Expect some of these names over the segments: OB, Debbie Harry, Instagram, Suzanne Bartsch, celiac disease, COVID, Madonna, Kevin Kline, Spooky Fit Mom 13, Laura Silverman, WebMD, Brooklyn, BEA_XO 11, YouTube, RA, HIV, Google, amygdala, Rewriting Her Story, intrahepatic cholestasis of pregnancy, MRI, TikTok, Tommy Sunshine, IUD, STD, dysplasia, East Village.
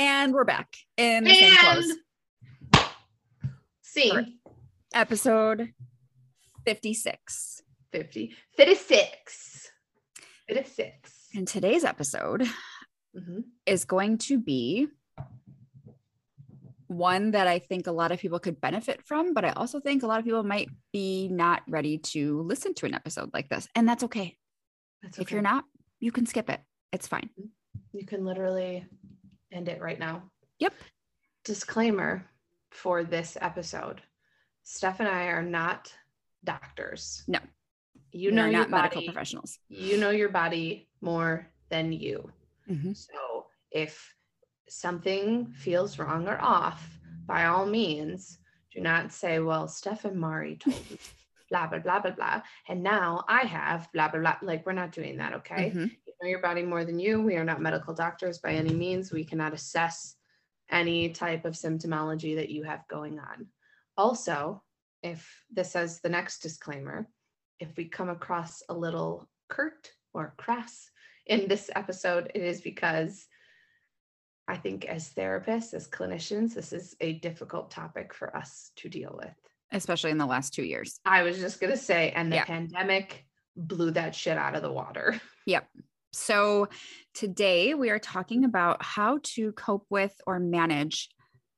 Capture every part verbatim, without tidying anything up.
And we're back in the same clothes. See. Right. Episode fifty-six. fifty. fifty-six. fifty-six. And today's episode mm-hmm. is going to be one that I think a lot of people could benefit from, but I also think a lot of people might be not ready to listen to an episode like this. And that's okay. That's okay. If you're not, you can skip it. It's fine. You can literally end it right now. Yep. Disclaimer for this episode. Steph and I are not doctors. No. You know your body. We're not medical professionals. You know your body more than you. Mm-hmm. So if something feels wrong or off, by all means, do not say, well, Steph and Mari told me blah, blah, blah, blah, blah. And now I have blah, blah, blah. Like, we're not doing that. Okay. Mm-hmm. Know your body more than you. We are not medical doctors by any means. We cannot assess any type of symptomology that you have going on. Also, if this is the next disclaimer, if we come across a little curt or crass in this episode, it is because I think as therapists, as clinicians, this is a difficult topic for us to deal with. Especially in the last two years. I was just going to say, and the yeah. pandemic blew that shit out of the water. Yep. So today we are talking about how to cope with or manage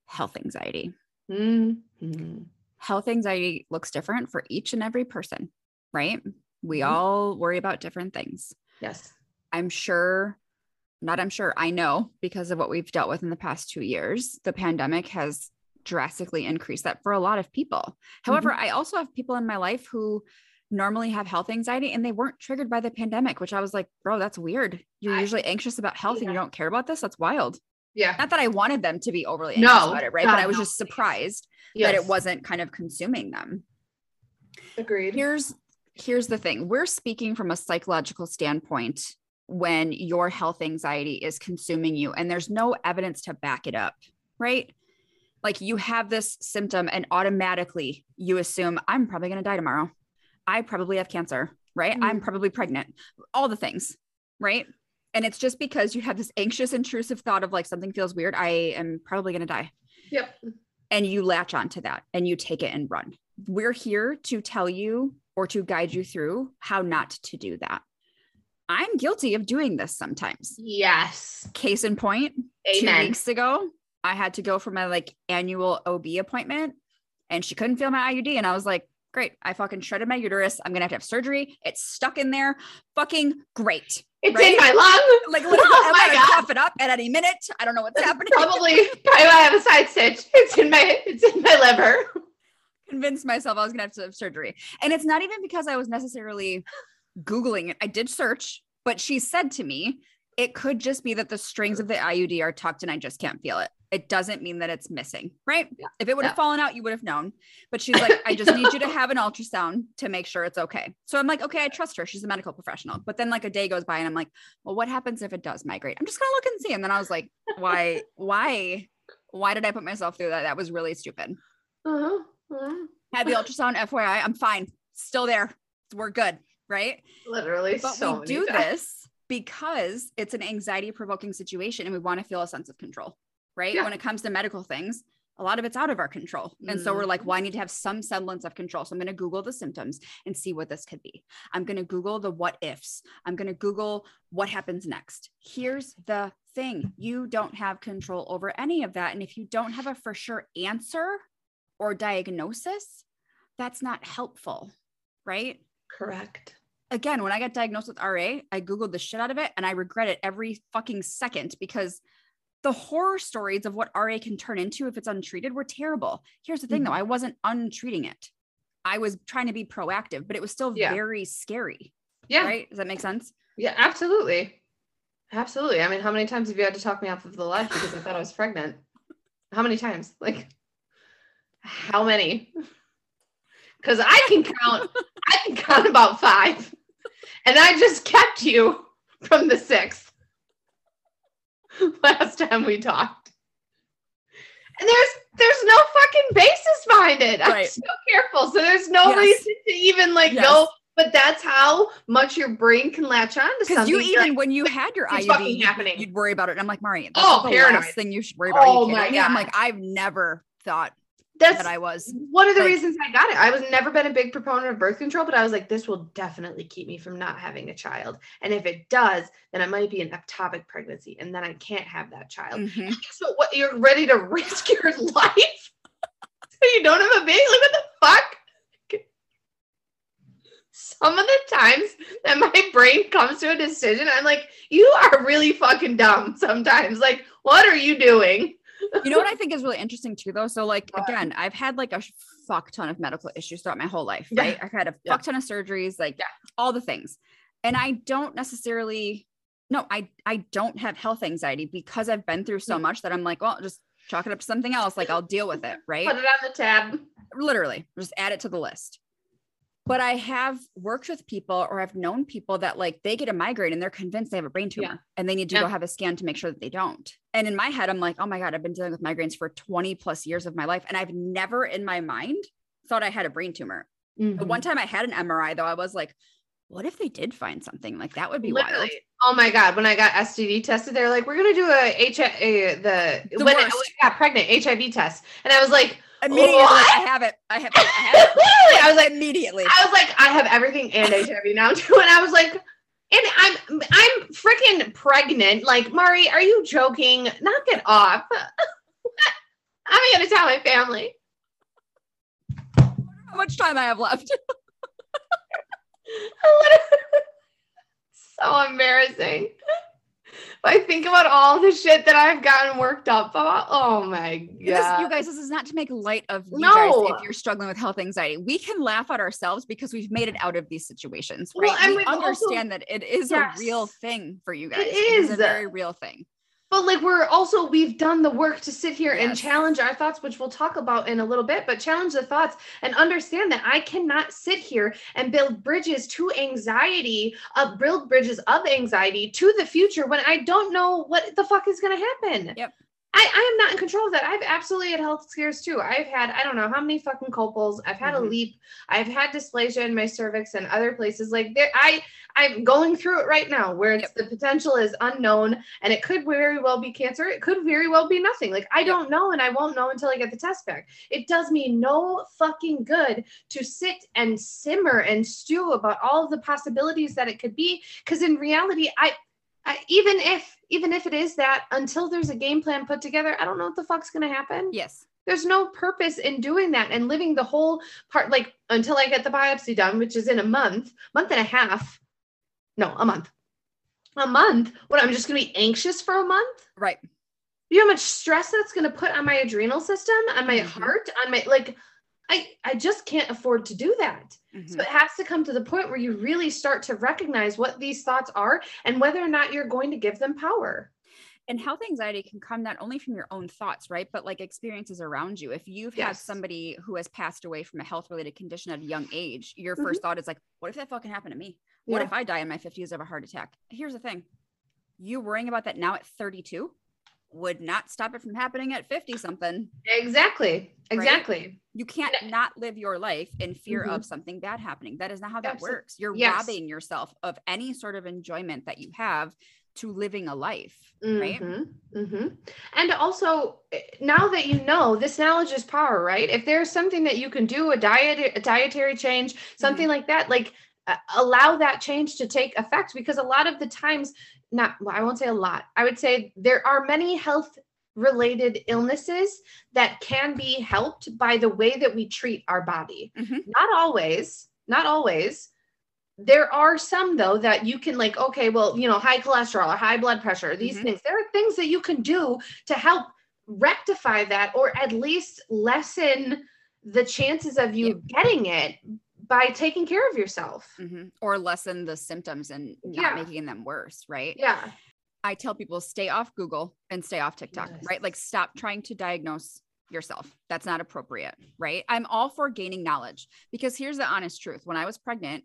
health anxiety. Mm-hmm. Health anxiety looks different for each and every person, right? We mm-hmm. all worry about different things. Yes. I'm sure, not I'm sure, I know because of what we've dealt with in the past two years, the pandemic has drastically increased that for a lot of people. However, mm-hmm. I also have people in my life who normally have health anxiety and they weren't triggered by the pandemic, which I was like, bro, that's weird. You're I, usually anxious about health yeah. and you don't care about this. That's wild. Yeah. Not that I wanted them to be overly anxious no, about it. Right. But I was no, just surprised yes. that it wasn't kind of consuming them. Agreed. Here's, here's the thing. We're speaking from a psychological standpoint when your health anxiety is consuming you and there's no evidence to back it up. Right. Like you have this symptom and automatically you assume I'm probably going to die tomorrow. I probably have cancer, right? Mm. I'm probably pregnant, all the things, right? And it's just because you have this anxious, intrusive thought of like, something feels weird. I am probably going to die. Yep. And you latch onto that and you take it and run. We're here to tell you or to guide you through how not to do that. I'm guilty of doing this sometimes. Yes. Case in point, Amen. two weeks ago, I had to go for my like annual O B appointment and she couldn't feel my I U D. And I was like, great. I fucking shredded my uterus. I'm going to have to have surgery. It's stuck in there. Fucking great. It's right? in my lung. Like literally, oh I'm going to cough it up at any minute. I don't know what's happening. Probably, probably I have a side stitch. It's in my, it's in my liver. Convinced myself I was going to have to have surgery. And it's not even because I was necessarily Googling it. I did search, but she said to me, it could just be that the strings of the I U D are tucked and I just can't feel it. It doesn't mean that it's missing, right? Yeah. If it would have no. fallen out, you would have known. But she's like, I just need you to have an ultrasound to make sure it's okay. So I'm like, okay, I trust her. She's a medical professional. But then like a day goes by and I'm like, well, what happens if it does migrate? I'm just going to look and see. And then I was like, why, why, why did I put myself through that? That was really stupid. Uh-huh. Uh-huh. Had the ultrasound, F Y I, I'm fine. Still there. We're good, right? Literally. But so we do times. this because it's an anxiety provoking situation and we want to feel a sense of control. Right? Yeah. When it comes to medical things, a lot of it's out of our control. And mm. so we're like, well, I need to have some semblance of control. So I'm going to Google the symptoms and see what this could be. I'm going to Google the what ifs. I'm going to Google what happens next. Here's the thing. You don't have control over any of that. And if you don't have a for sure answer or diagnosis, that's not helpful. Right? Correct. Again, when I got diagnosed with R A, I Googled the shit out of it and I regret it every fucking second because the horror stories of what R A can turn into if it's untreated were terrible. Here's the thing though. I wasn't untreating it. I was trying to be proactive, but it was still yeah. very scary. Yeah. Right. Does that make sense? Yeah, absolutely. Absolutely. I mean, how many times have you had to talk me off of the ledge because I thought I was pregnant? How many times? Like, how many? Because I can count, I can count about five. And I just kept you from the sixth last time we talked. And there's there's no fucking basis behind it. I'm right. so careful. So there's no yes. reason to even like yes. go. But that's how much your brain can latch on to something. Because you even, when you had your I U D, you'd, you'd worry about it. And I'm like, Marian, that's oh, the paranoid. last thing you should worry about. Oh my God. I'm like, I've never thought that's that I was. One of the like, reasons I got it. I was never been a big proponent of birth control, but I was like, this will definitely keep me from not having a child. And if it does, then it might be an ectopic pregnancy. And then I can't have that child. Mm-hmm. So what, you're ready to risk your life? So you don't have a baby? Like, what the fuck? Some of the times that my brain comes to a decision, I'm like, you are really fucking dumb sometimes. Like, what are you doing? You know what I think is really interesting too, though? So like, again, I've had like a fuck ton of medical issues throughout my whole life, right? Yeah. I've had a fuck yeah. ton of surgeries, like yeah. all the things. And I don't necessarily, no, I, I don't have health anxiety because I've been through so much that I'm like, well, just chalk it up to something else. Like I'll deal with it, right? Put it on the tab. Literally, just add it to the list. But I have worked with people or I've known people that like they get a migraine and they're convinced they have a brain tumor yeah. and they need to yeah. go have a scan to make sure that they don't. And in my head, I'm like, oh my God, I've been dealing with migraines for twenty plus years of my life. And I've never in my mind thought I had a brain tumor. Mm-hmm. But one time I had an M R I though. I was like, what if they did find something? Like that would be Literally. wild. Oh my God. When I got S T D tested, they're like, we're going to do a, H- a the, the when I got pregnant, H I V test. And I was like, immediately, like, I have it. I have it. I, have it. Literally, I was like, immediately. I was like, I have everything and H I V now too. And I was like, and I'm, I'm freaking pregnant. Like, Mari, are you joking? Knock it off. I'm going to tell my family. How much time I have left? So embarrassing. But I think about all the shit that I've gotten worked up about. Oh my God. This, you guys, this is not to make light of you no. guys if you're struggling with health anxiety. We can laugh at ourselves because we've made it out of these situations, right? Well, and we understand also, that it is yes, a real thing for you guys. It is. It is a very real thing. But like, we're also, we've done the work to sit here yes. and challenge our thoughts, which we'll talk about in a little bit, but challenge the thoughts and understand that I cannot sit here and build bridges to anxiety, uh, build bridges of anxiety to the future when I don't know what the fuck is going to happen. Yep. I, I am not in control of that. I've absolutely had health scares too. I've had, I don't know how many fucking Copals. I've had mm-hmm. a leap. I've had dysplasia in my cervix and other places. Like there, I, I'm going through it right now where it's, yep. the potential is unknown and it could very well be cancer. It could very well be nothing. Like I don't know. And I won't know until I get the test back. It does me no fucking good to sit and simmer and stew about all of the possibilities that it could be. Cause in reality, I, I, even if, even if it is that, until there's a game plan put together, I don't know what the fuck's going to happen. Yes. There's no purpose in doing that and living the whole part, like until I get the biopsy done, which is in a month, month and a half. No, a month, a month. What, I'm just going to be anxious for a month. Right. You know how much stress that's going to put on my adrenal system, on my mm-hmm. heart, on my, like, I, I just can't afford to do that. Mm-hmm. So it has to come to the point where you really start to recognize what these thoughts are and whether or not you're going to give them power. And health anxiety can come not only from your own thoughts, right? But like experiences around you. If you've yes. had somebody who has passed away from a health related condition at a young age, your mm-hmm. first thought is like, what if that fucking happened to me? What yeah. if I die in my fifties of a heart attack? Here's the thing. You worrying about that now at thirty-two would not stop it from happening at fifty something. Exactly. Exactly. Right? You can't not live your life in fear mm-hmm. of something bad happening. That is not how that Absolutely. works. You're yes. robbing yourself of any sort of enjoyment that you have to living a life. Mm-hmm. Right. Mm-hmm. And also now that, you know, this knowledge is power, right? If there's something that you can do, a diet, a dietary change, something mm-hmm. like that, like uh, allow that change to take effect, because a lot of the times, not, well, I won't say a lot. I would say there are many health related illnesses that can be helped by the way that we treat our body. Mm-hmm. Not always, not always. There are some though, that you can like, okay, well, you know, high cholesterol or high blood pressure, these mm-hmm. things, there are things that you can do to help rectify that, or at least lessen the chances of you yep. getting it by taking care of yourself mm-hmm. or lessen the symptoms and not yeah. making them worse. Right. Yeah. I tell people stay off Google and stay off TikTok, yes. right? Like stop trying to diagnose yourself. That's not appropriate, right? I'm all for gaining knowledge, because here's the honest truth. When I was pregnant,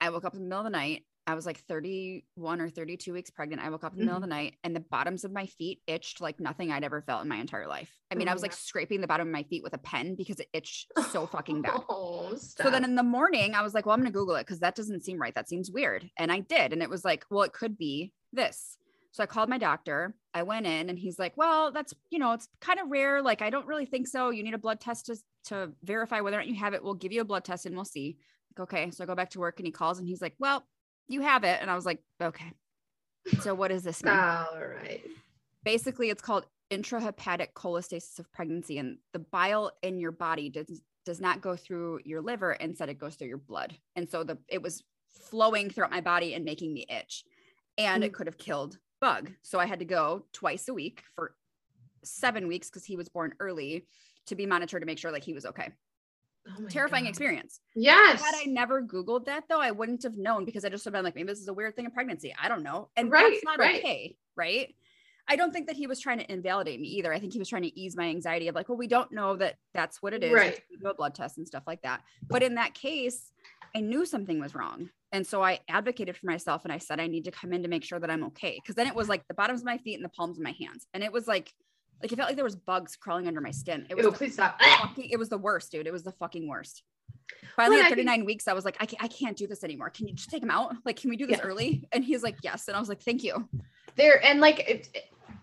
I woke up in the middle of the night. I was like thirty-one or thirty-two weeks pregnant. I woke up in the mm-hmm. middle of the night and the bottoms of my feet itched like nothing I'd ever felt in my entire life. I mean, oh, I was like yeah. scraping the bottom of my feet with a pen because it itched so fucking bad. Oh, so then in the morning I was like, well, I'm going to Google it, 'cause that doesn't seem right. That seems weird. And I did. And it was like, well, it could be this. So I called my doctor, I went in and he's like, well, that's, you know, it's kind of rare. Like, I don't really think so. You need a blood test to, to verify whether or not you have it. We'll give you a blood test and we'll see. Like, okay. So I go back to work and he calls and he's like, well, you have it. And I was like, okay, so what is this mean? All right. Basically it's called intrahepatic cholestasis of pregnancy. And the bile in your body does, does not go through your liver. Instead it goes through your blood. And so the, it was flowing throughout my body and making me itch, and mm-hmm. it could have killed bug. So I had to go twice a week for seven weeks because he was born early, to be monitored to make sure like he was okay. Oh, terrifying God. Experience. Yes. Had I never Googled that though, I wouldn't have known, because I just would have been like, maybe this is a weird thing in pregnancy. I don't know. And right, that's not right. okay. Right. I don't think that he was trying to invalidate me either. I think he was trying to ease my anxiety of like, well, we don't know that that's what it is. Right. We do a blood test and stuff like that. But in that case, I knew something was wrong. And so I advocated for myself and I said, I need to come in to make sure that I'm okay. 'Cause then it was like the bottoms of my feet and the palms of my hands. And it was like, like, it felt like there was bugs crawling under my skin. It was, Ew, please stop. Fucking, it was the worst, dude. It was the fucking worst. Finally, well, at thirty-nine can... weeks, I was like, I can't, I can't do this anymore. Can you just take him out? Like, can we do this yeah. early? And he's like, yes. And I was like, thank you. There. And like it,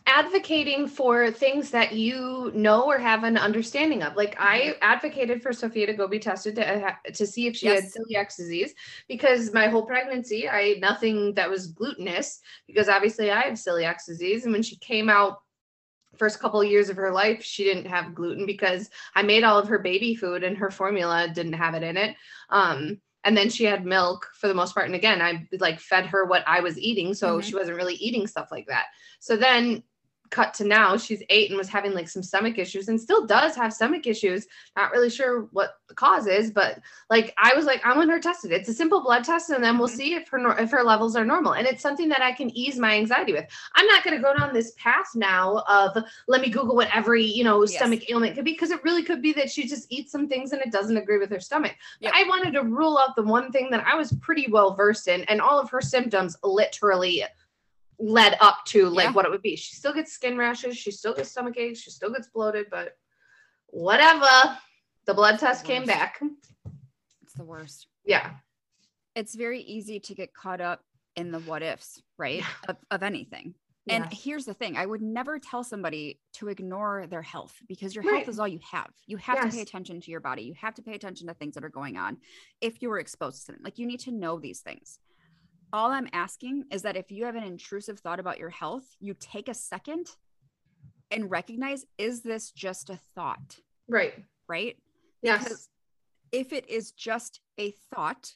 advocating for things that you know, or have an understanding of. Like I advocated for Sophia to go be tested to, to see if she yes. had celiac disease, because my whole pregnancy, I ate nothing that was glutinous, because obviously I have celiac disease. And when she came out, first couple of years of her life, she didn't have gluten because I made all of her baby food and her formula didn't have it in it. Um, and then she had milk for the most part. And again, I like fed her what I was eating. So mm-hmm. she wasn't really eating stuff like that. So then cut to now, she's eight and was having like some stomach issues, and still does have stomach issues. Not really sure what the cause is, but like, I was like, I want her tested. It's a simple blood test. And then we'll mm-hmm. see if her, if her levels are normal. And it's something that I can ease my anxiety with. I'm not going to go down this path now of let me Google what every, you know, yes. stomach ailment could be. 'Cause it really could be that she just eats some things and it doesn't agree with her stomach. Yep. I wanted to rule out the one thing that I was pretty well versed in, and all of her symptoms literally led up to like yeah. what it would be. She still gets skin rashes. She still gets stomach aches. She still gets bloated, but whatever. The blood test came back. It's the worst. Yeah. It's very easy to get caught up in the what ifs, right? Of, of anything. Yeah. And here's the thing. I would never tell somebody to ignore their health, because your right. health is all you have. You have yes. to pay attention to your body. You have to pay attention to things that are going on. If you were exposed to something, like you need to know these things. All I'm asking is that if you have an intrusive thought about your health, you take a second and recognize, is this just a thought? Right. Right? Yes. Because if it is just a thought,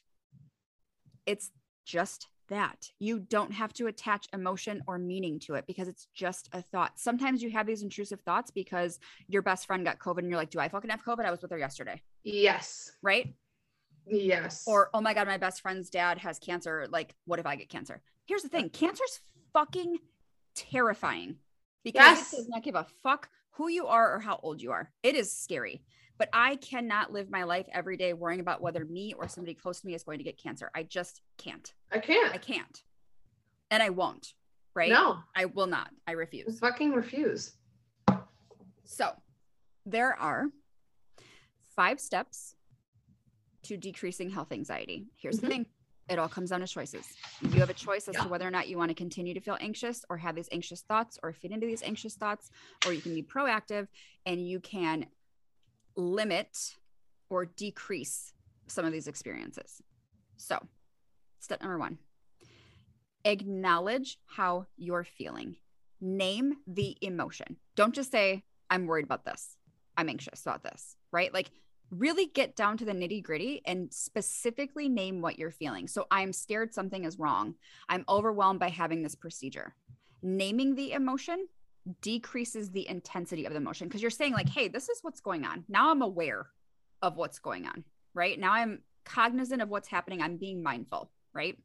it's just that. You don't have to attach emotion or meaning to it, because it's just a thought. Sometimes you have these intrusive thoughts because your best friend got COVID and you're like, do I fucking have COVID? I was with her yesterday. Yes. Right? Yes. Or, oh my God, my best friend's dad has cancer. Like, what if I get cancer? Here's the thing. Cancer's fucking terrifying, because yes. it does not give a fuck who you are or how old you are. It is scary, but I cannot live my life every day worrying about whether me or somebody close to me is going to get cancer. I just can't. I can't. I can't. And I won't. Right? No, I will not. I refuse. Just fucking refuse. So there are five steps to decreasing health anxiety. Here's mm-hmm. the thing. It all comes down to choices. You have a choice as yeah. to whether or not you want to continue to feel anxious or have these anxious thoughts or fit into these anxious thoughts, or you can be proactive and you can limit or decrease some of these experiences. So step number one, acknowledge how you're feeling. Name the emotion. Don't just say, I'm worried about this. I'm anxious about this, right? Like, really get down to the nitty gritty and specifically name what you're feeling. So I'm scared something is wrong. I'm overwhelmed by having this procedure. Naming the emotion decreases the intensity of the emotion, because you're saying like, hey, this is what's going on. Now I'm aware of what's going on, right? Now I'm cognizant of what's happening. I'm being mindful, right?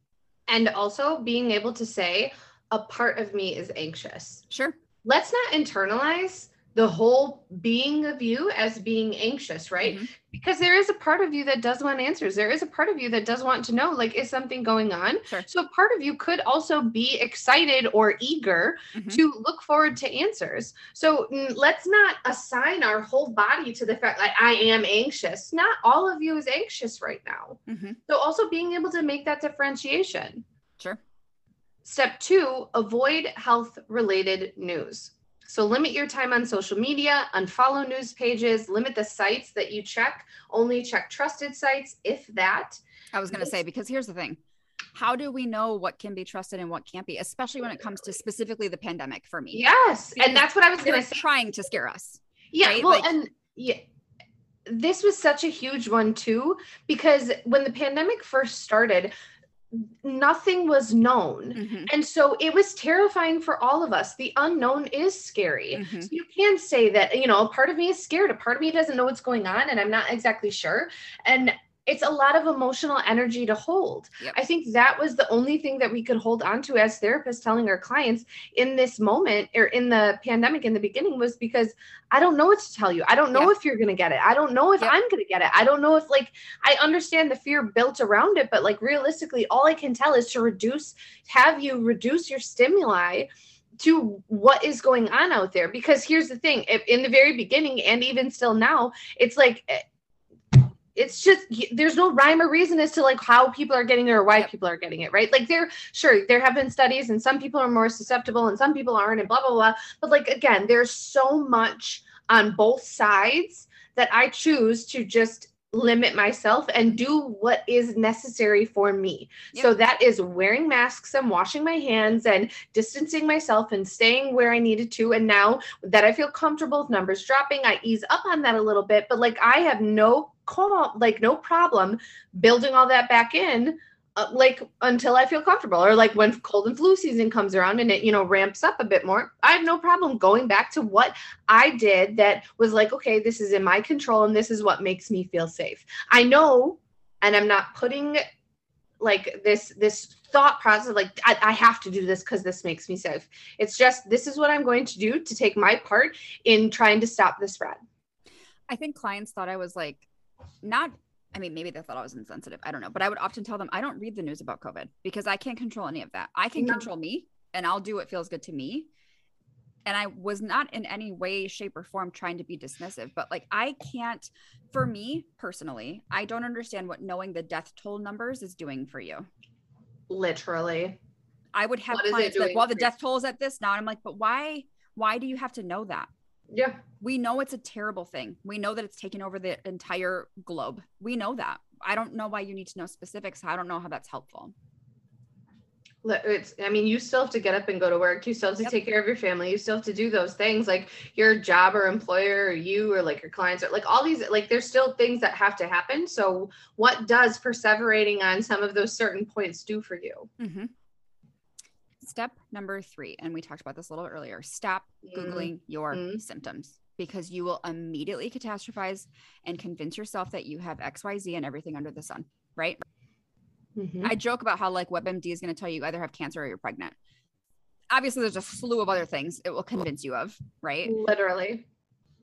And also being able to say, a part of me is anxious. Sure. Let's not internalize the whole being of you as being anxious, right? Mm-hmm. Because there is a part of you that does want answers. There is a part of you that does want to know, like, is something going on? Sure. So part of you could also be excited or eager mm-hmm. to look forward to answers. So let's not assign our whole body to the fact like I am anxious. Not all of you is anxious right now. Mm-hmm. So also being able to make that differentiation. Sure. Step two, avoid health-related news. So limit your time on social media, unfollow news pages, limit the sites that you check, only check trusted sites, if that. I was going to say, because here's the thing. How do we know what can be trusted and what can't be, especially when it comes to specifically the pandemic for me? Yes. Because and that's what I was going to say. Trying to scare us. Yeah. Right? Well, like, and yeah. This was such a huge one too, because when the pandemic first started, nothing was known. Mm-hmm. And so it was terrifying for all of us. The unknown is scary. Mm-hmm. So you can say that, you know, a part of me is scared. A part of me doesn't know what's going on and I'm not exactly sure. And it's a lot of emotional energy to hold. Yep. I think that was the only thing that we could hold on to as therapists telling our clients in this moment or in the pandemic in the beginning was because I don't know what to tell you. I don't know yep. if you're going to get it. I don't know if yep. I'm going to get it. I don't know if like, I understand the fear built around it, but like realistically, all I can tell is to reduce, have you reduce your stimuli to what is going on out there. Because here's the thing, in the very beginning and even still now, it's like, it's just, there's no rhyme or reason as to like how people are getting it or why yep. people are getting it, right? Like there, sure, there have been studies and some people are more susceptible and some people aren't and blah, blah, blah. But like, again, there's so much on both sides that I choose to just limit myself and do what is necessary for me. Yep. So that is wearing masks and washing my hands and distancing myself and staying where I needed to. And now that I feel comfortable with numbers dropping, I ease up on that a little bit, but like I have no call, like no problem building all that back in, uh, like until I feel comfortable or like when cold and flu season comes around and it, you know, ramps up a bit more, I have no problem going back to what I did that was like, okay, this is in my control and this is what makes me feel safe. I know, and I'm not putting like this, this thought process, like I, I have to do this because this makes me safe. It's just, this is what I'm going to do to take my part in trying to stop the spread. I think clients thought I was like, not, I mean, maybe they thought I was insensitive. I don't know. But I would often tell them, I don't read the news about COVID because I can't control any of that. I can no. control me and I'll do what feels good to me. And I was not in any way, shape or form trying to be dismissive, but like, I can't, for me personally, I don't understand what knowing the death toll numbers is doing for you. Literally. I would have clients like, well, the death toll is at this now. And I'm like, but why, why do you have to know that? Yeah. We know it's a terrible thing. We know that it's taken over the entire globe. We know that. I don't know why you need to know specifics. I don't know how that's helpful. It's, I mean, you still have to get up and go to work. You still have to yep. take care of your family. You still have to do those things like your job or employer or you or like your clients or like all these, like there's still things that have to happen. So what does perseverating on some of those certain points do for you? Mm-hmm. Step number three, and we talked about this a little earlier, stop Googling mm. your mm. symptoms because you will immediately catastrophize and convince yourself that you have X Y Z and everything under the sun, right? Mm-hmm. I joke about how like WebMD is going to tell you, you either have cancer or you're pregnant. Obviously, there's a slew of other things it will convince you of, right? Literally.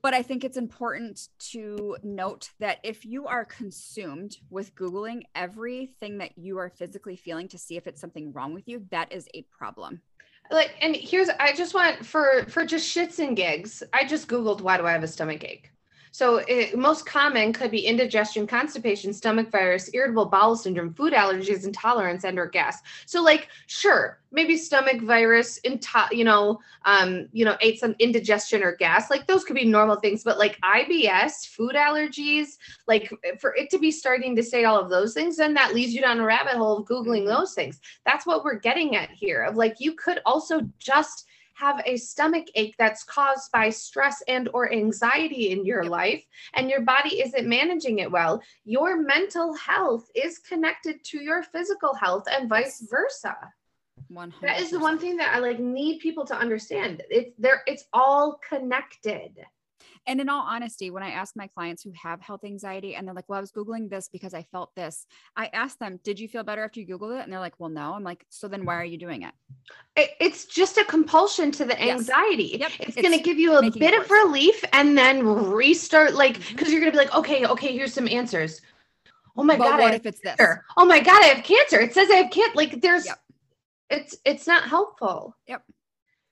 But I think it's important to note that if you are consumed with Googling everything that you are physically feeling to see if it's something wrong with you, that is a problem. Like, and here's, I just want for, for just shits and gigs, I just Googled, why do I have a stomach ache? So it, most common could be indigestion, constipation, stomach virus, irritable bowel syndrome, food allergies, intolerance, and or gas. So like, sure, maybe stomach virus, into, you know, um, you know, ate some indigestion or gas, like those could be normal things, but like I B S, food allergies, like for it to be starting to say all of those things, then that leads you down a rabbit hole of Googling those things. That's what we're getting at here of like, you could also just have a stomach ache that's caused by stress and or anxiety in your yep. life, and your body isn't managing it well. Your mental health is connected to your physical health and vice versa. one hundred percent. That is the one thing that I like need people to understand. It's there. It's all connected. And in all honesty, when I ask my clients who have health anxiety and they're like, well, I was Googling this because I felt this, I ask them, did you feel better after you Googled it? And they're like, well, no. I'm like, so then why are you doing it? It's just a compulsion to the anxiety. Yes. Yep. It's, it's going to give you a bit of relief and then restart, like, mm-hmm. cause you're going to be like, okay, okay, here's some answers. Oh my but God. What if it's this? Oh my God. I have cancer. It says I have cancer. Like there's, yep. it's, it's not helpful. Yep.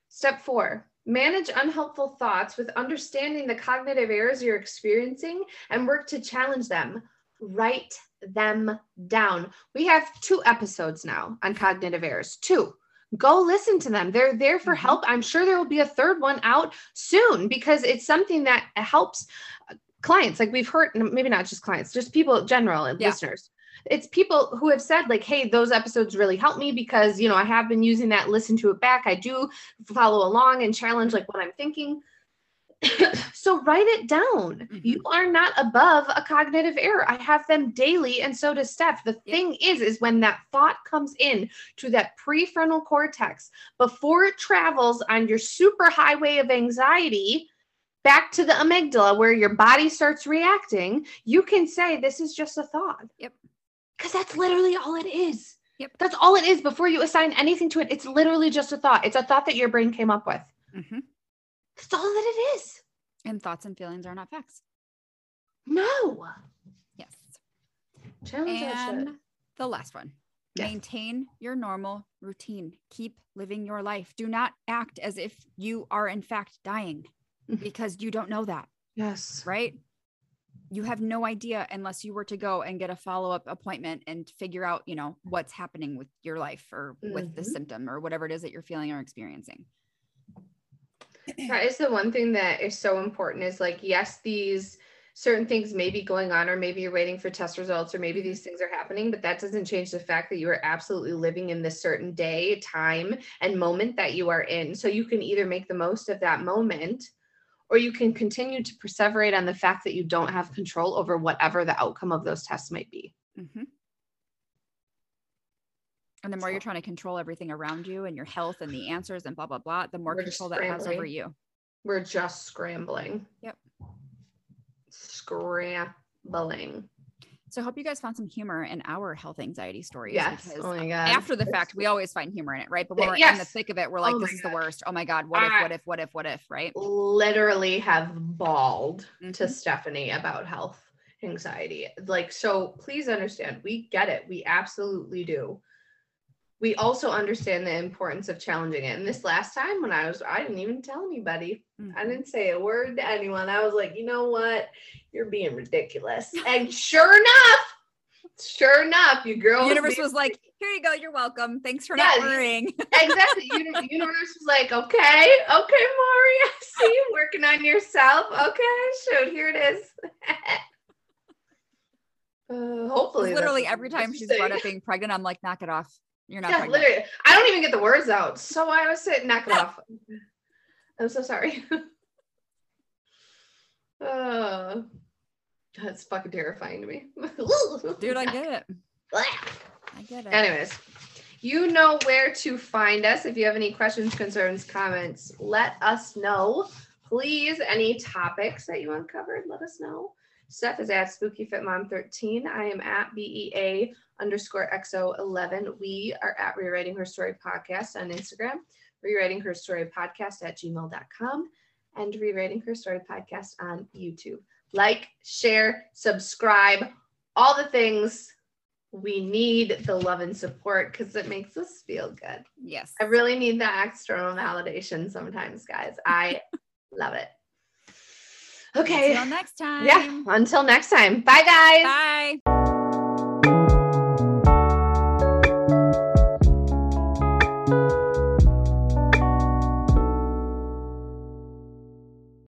Step four, manage unhelpful thoughts with understanding the cognitive errors you're experiencing and work to challenge them. Write them down. We have two episodes now on cognitive errors. Two. Go listen to them. They're there for mm-hmm. help. I'm sure there will be a third one out soon because it's something that helps clients. Like we've heard, maybe not just clients, just people in general and yeah. listeners. It's people who have said like, hey, those episodes really helped me because, you know, I have been using that, listen to it back. I do follow along and challenge like what I'm thinking. So write it down. Mm-hmm. You are not above a cognitive error. I have them daily. And so does Steph. The yeah. thing is, is when that thought comes in to that prefrontal cortex, before it travels on your super highway of anxiety, back to the amygdala where your body starts reacting, you can say, this is just a thought. Yep. Because that's literally all it is. Yep. That's all it is. Before you assign anything to it, it's literally just a thought. It's a thought that your brain came up with. Mm-hmm. That's all that it is. And thoughts and feelings are not facts. No. Yes. Challenge and the last one. Yes. Maintain your normal routine. Keep living your life. Do not act as if you are in fact dying because you don't know that. Yes. Right? You have no idea unless you were to go and get a follow-up appointment and figure out, you know, what's happening with your life or mm-hmm. with the symptom or whatever it is that you're feeling or experiencing. That is the one thing that is so important is like, yes, these certain things may be going on, or maybe you're waiting for test results, or maybe these things are happening, but that doesn't change the fact that you are absolutely living in this certain day, time, and moment that you are in. So you can either make the most of that moment, or you can continue to perseverate on the fact that you don't have control over whatever the outcome of those tests might be. Mm-hmm. And the more you're trying to control everything around you and your health and the answers and blah, blah, blah, the more We're control that has over you. We're just scrambling. Yep. Scrambling. So I hope you guys found some humor in our health anxiety stories. Yes. Oh my God. After the fact, we always find humor in it, right? But when we're yes. in the thick of it, we're like, oh this is God. the worst. Oh my God. What if, what if, what if, what if, right? Literally have bawled mm-hmm. to Stephanie about health anxiety. Like, so please understand, we get it. We absolutely do. We also understand the importance of challenging it. And this last time when I was, I didn't even tell anybody. Mm-hmm. I didn't say a word to anyone. I was like, you know what? You're being ridiculous. And sure enough, sure enough, your girl. The universe was like, here you go. You're welcome. Thanks for yeah, not worrying. Exactly. The universe was like, okay, okay, Mari, I see you working on yourself. Okay, shoot, here it is. uh, hopefully. Literally every time she's brought up being pregnant, I'm like, knock it off. You're not yeah, pregnant. Literally. I don't even get the words out. So I was sitting, knock it off. I'm so sorry. uh, that's fucking terrifying to me. Dude, I get it. I get it. Anyways, you know where to find us. If you have any questions, concerns, comments, let us know. Please, any topics that you uncovered, let us know. Steph is at Spooky Fit Mom thirteen. I am at B E A underscore X O eleven. We are at Rewriting Her Story Podcast on Instagram, Rewriting Her Story Podcast at gmail dot com, and Rewriting Her Story Podcast on YouTube. Like, share, subscribe, all the things. We need the love and support because it makes us feel good. Yes. I really need that external validation sometimes, guys. I love it. Okay. Until next time. Yeah. Until next time. Bye, guys. Bye.